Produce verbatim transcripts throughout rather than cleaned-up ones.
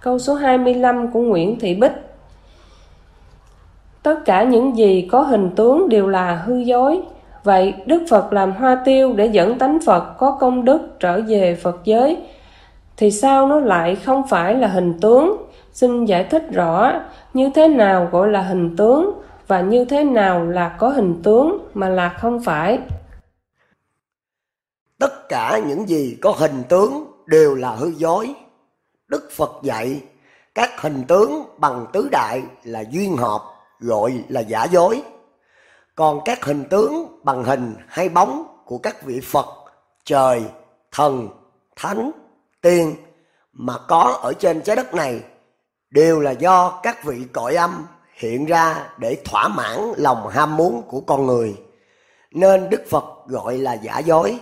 Câu số hai mươi lăm của Nguyễn Thị Bích. Tất cả những gì có hình tướng đều là hư dối. Vậy Đức Phật làm hoa tiêu để dẫn tánh Phật có công đức trở về Phật giới, thì sao nó lại không phải là hình tướng? Xin giải thích rõ như thế nào gọi là hình tướng và như thế nào là có hình tướng mà là không phải. Tất cả những gì có hình tướng đều là hư dối. Đức Phật dạy các hình tướng bằng tứ đại là duyên hợp, gọi là giả dối. Còn các hình tướng bằng hình hay bóng của các vị Phật, Trời, Thần, Thánh, Tiên mà có ở trên trái đất này đều là do các vị cõi âm hiện ra để thỏa mãn lòng ham muốn của con người, nên Đức Phật gọi là giả dối.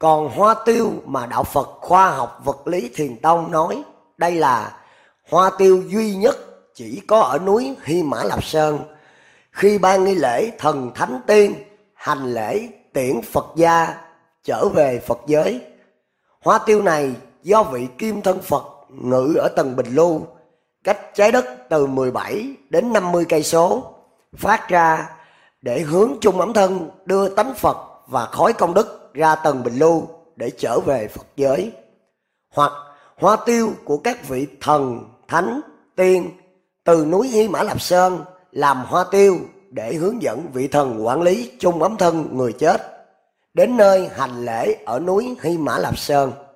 Còn hoa tiêu mà Đạo Phật Khoa Học Vật Lý Thiền Tông nói, đây là hoa tiêu duy nhất chỉ có ở núi Hy Mã Lạp Sơn, khi Ban Nghi lễ Thần Thánh Tiên hành lễ tiễn Phật gia trở về Phật giới. Hoa tiêu này do vị Kim Thân Phật ngự ở tầng Bình Lưu, cách trái đất từ mười bảy đến năm mươi cây số, phát ra để hướng Trung Ấm Thân đưa tánh Phật và khói công đức ra tầng Bình Lưu để trở về Phật giới. Hoặc hoa tiêu của các vị Thần, Thánh, Tiên từ núi Hy Mã Lạp Sơn làm hoa tiêu để hướng dẫn vị thần quản lý Trung Ấm Thân người chết đến nơi hành lễ ở núi Hy Mã Lạp Sơn.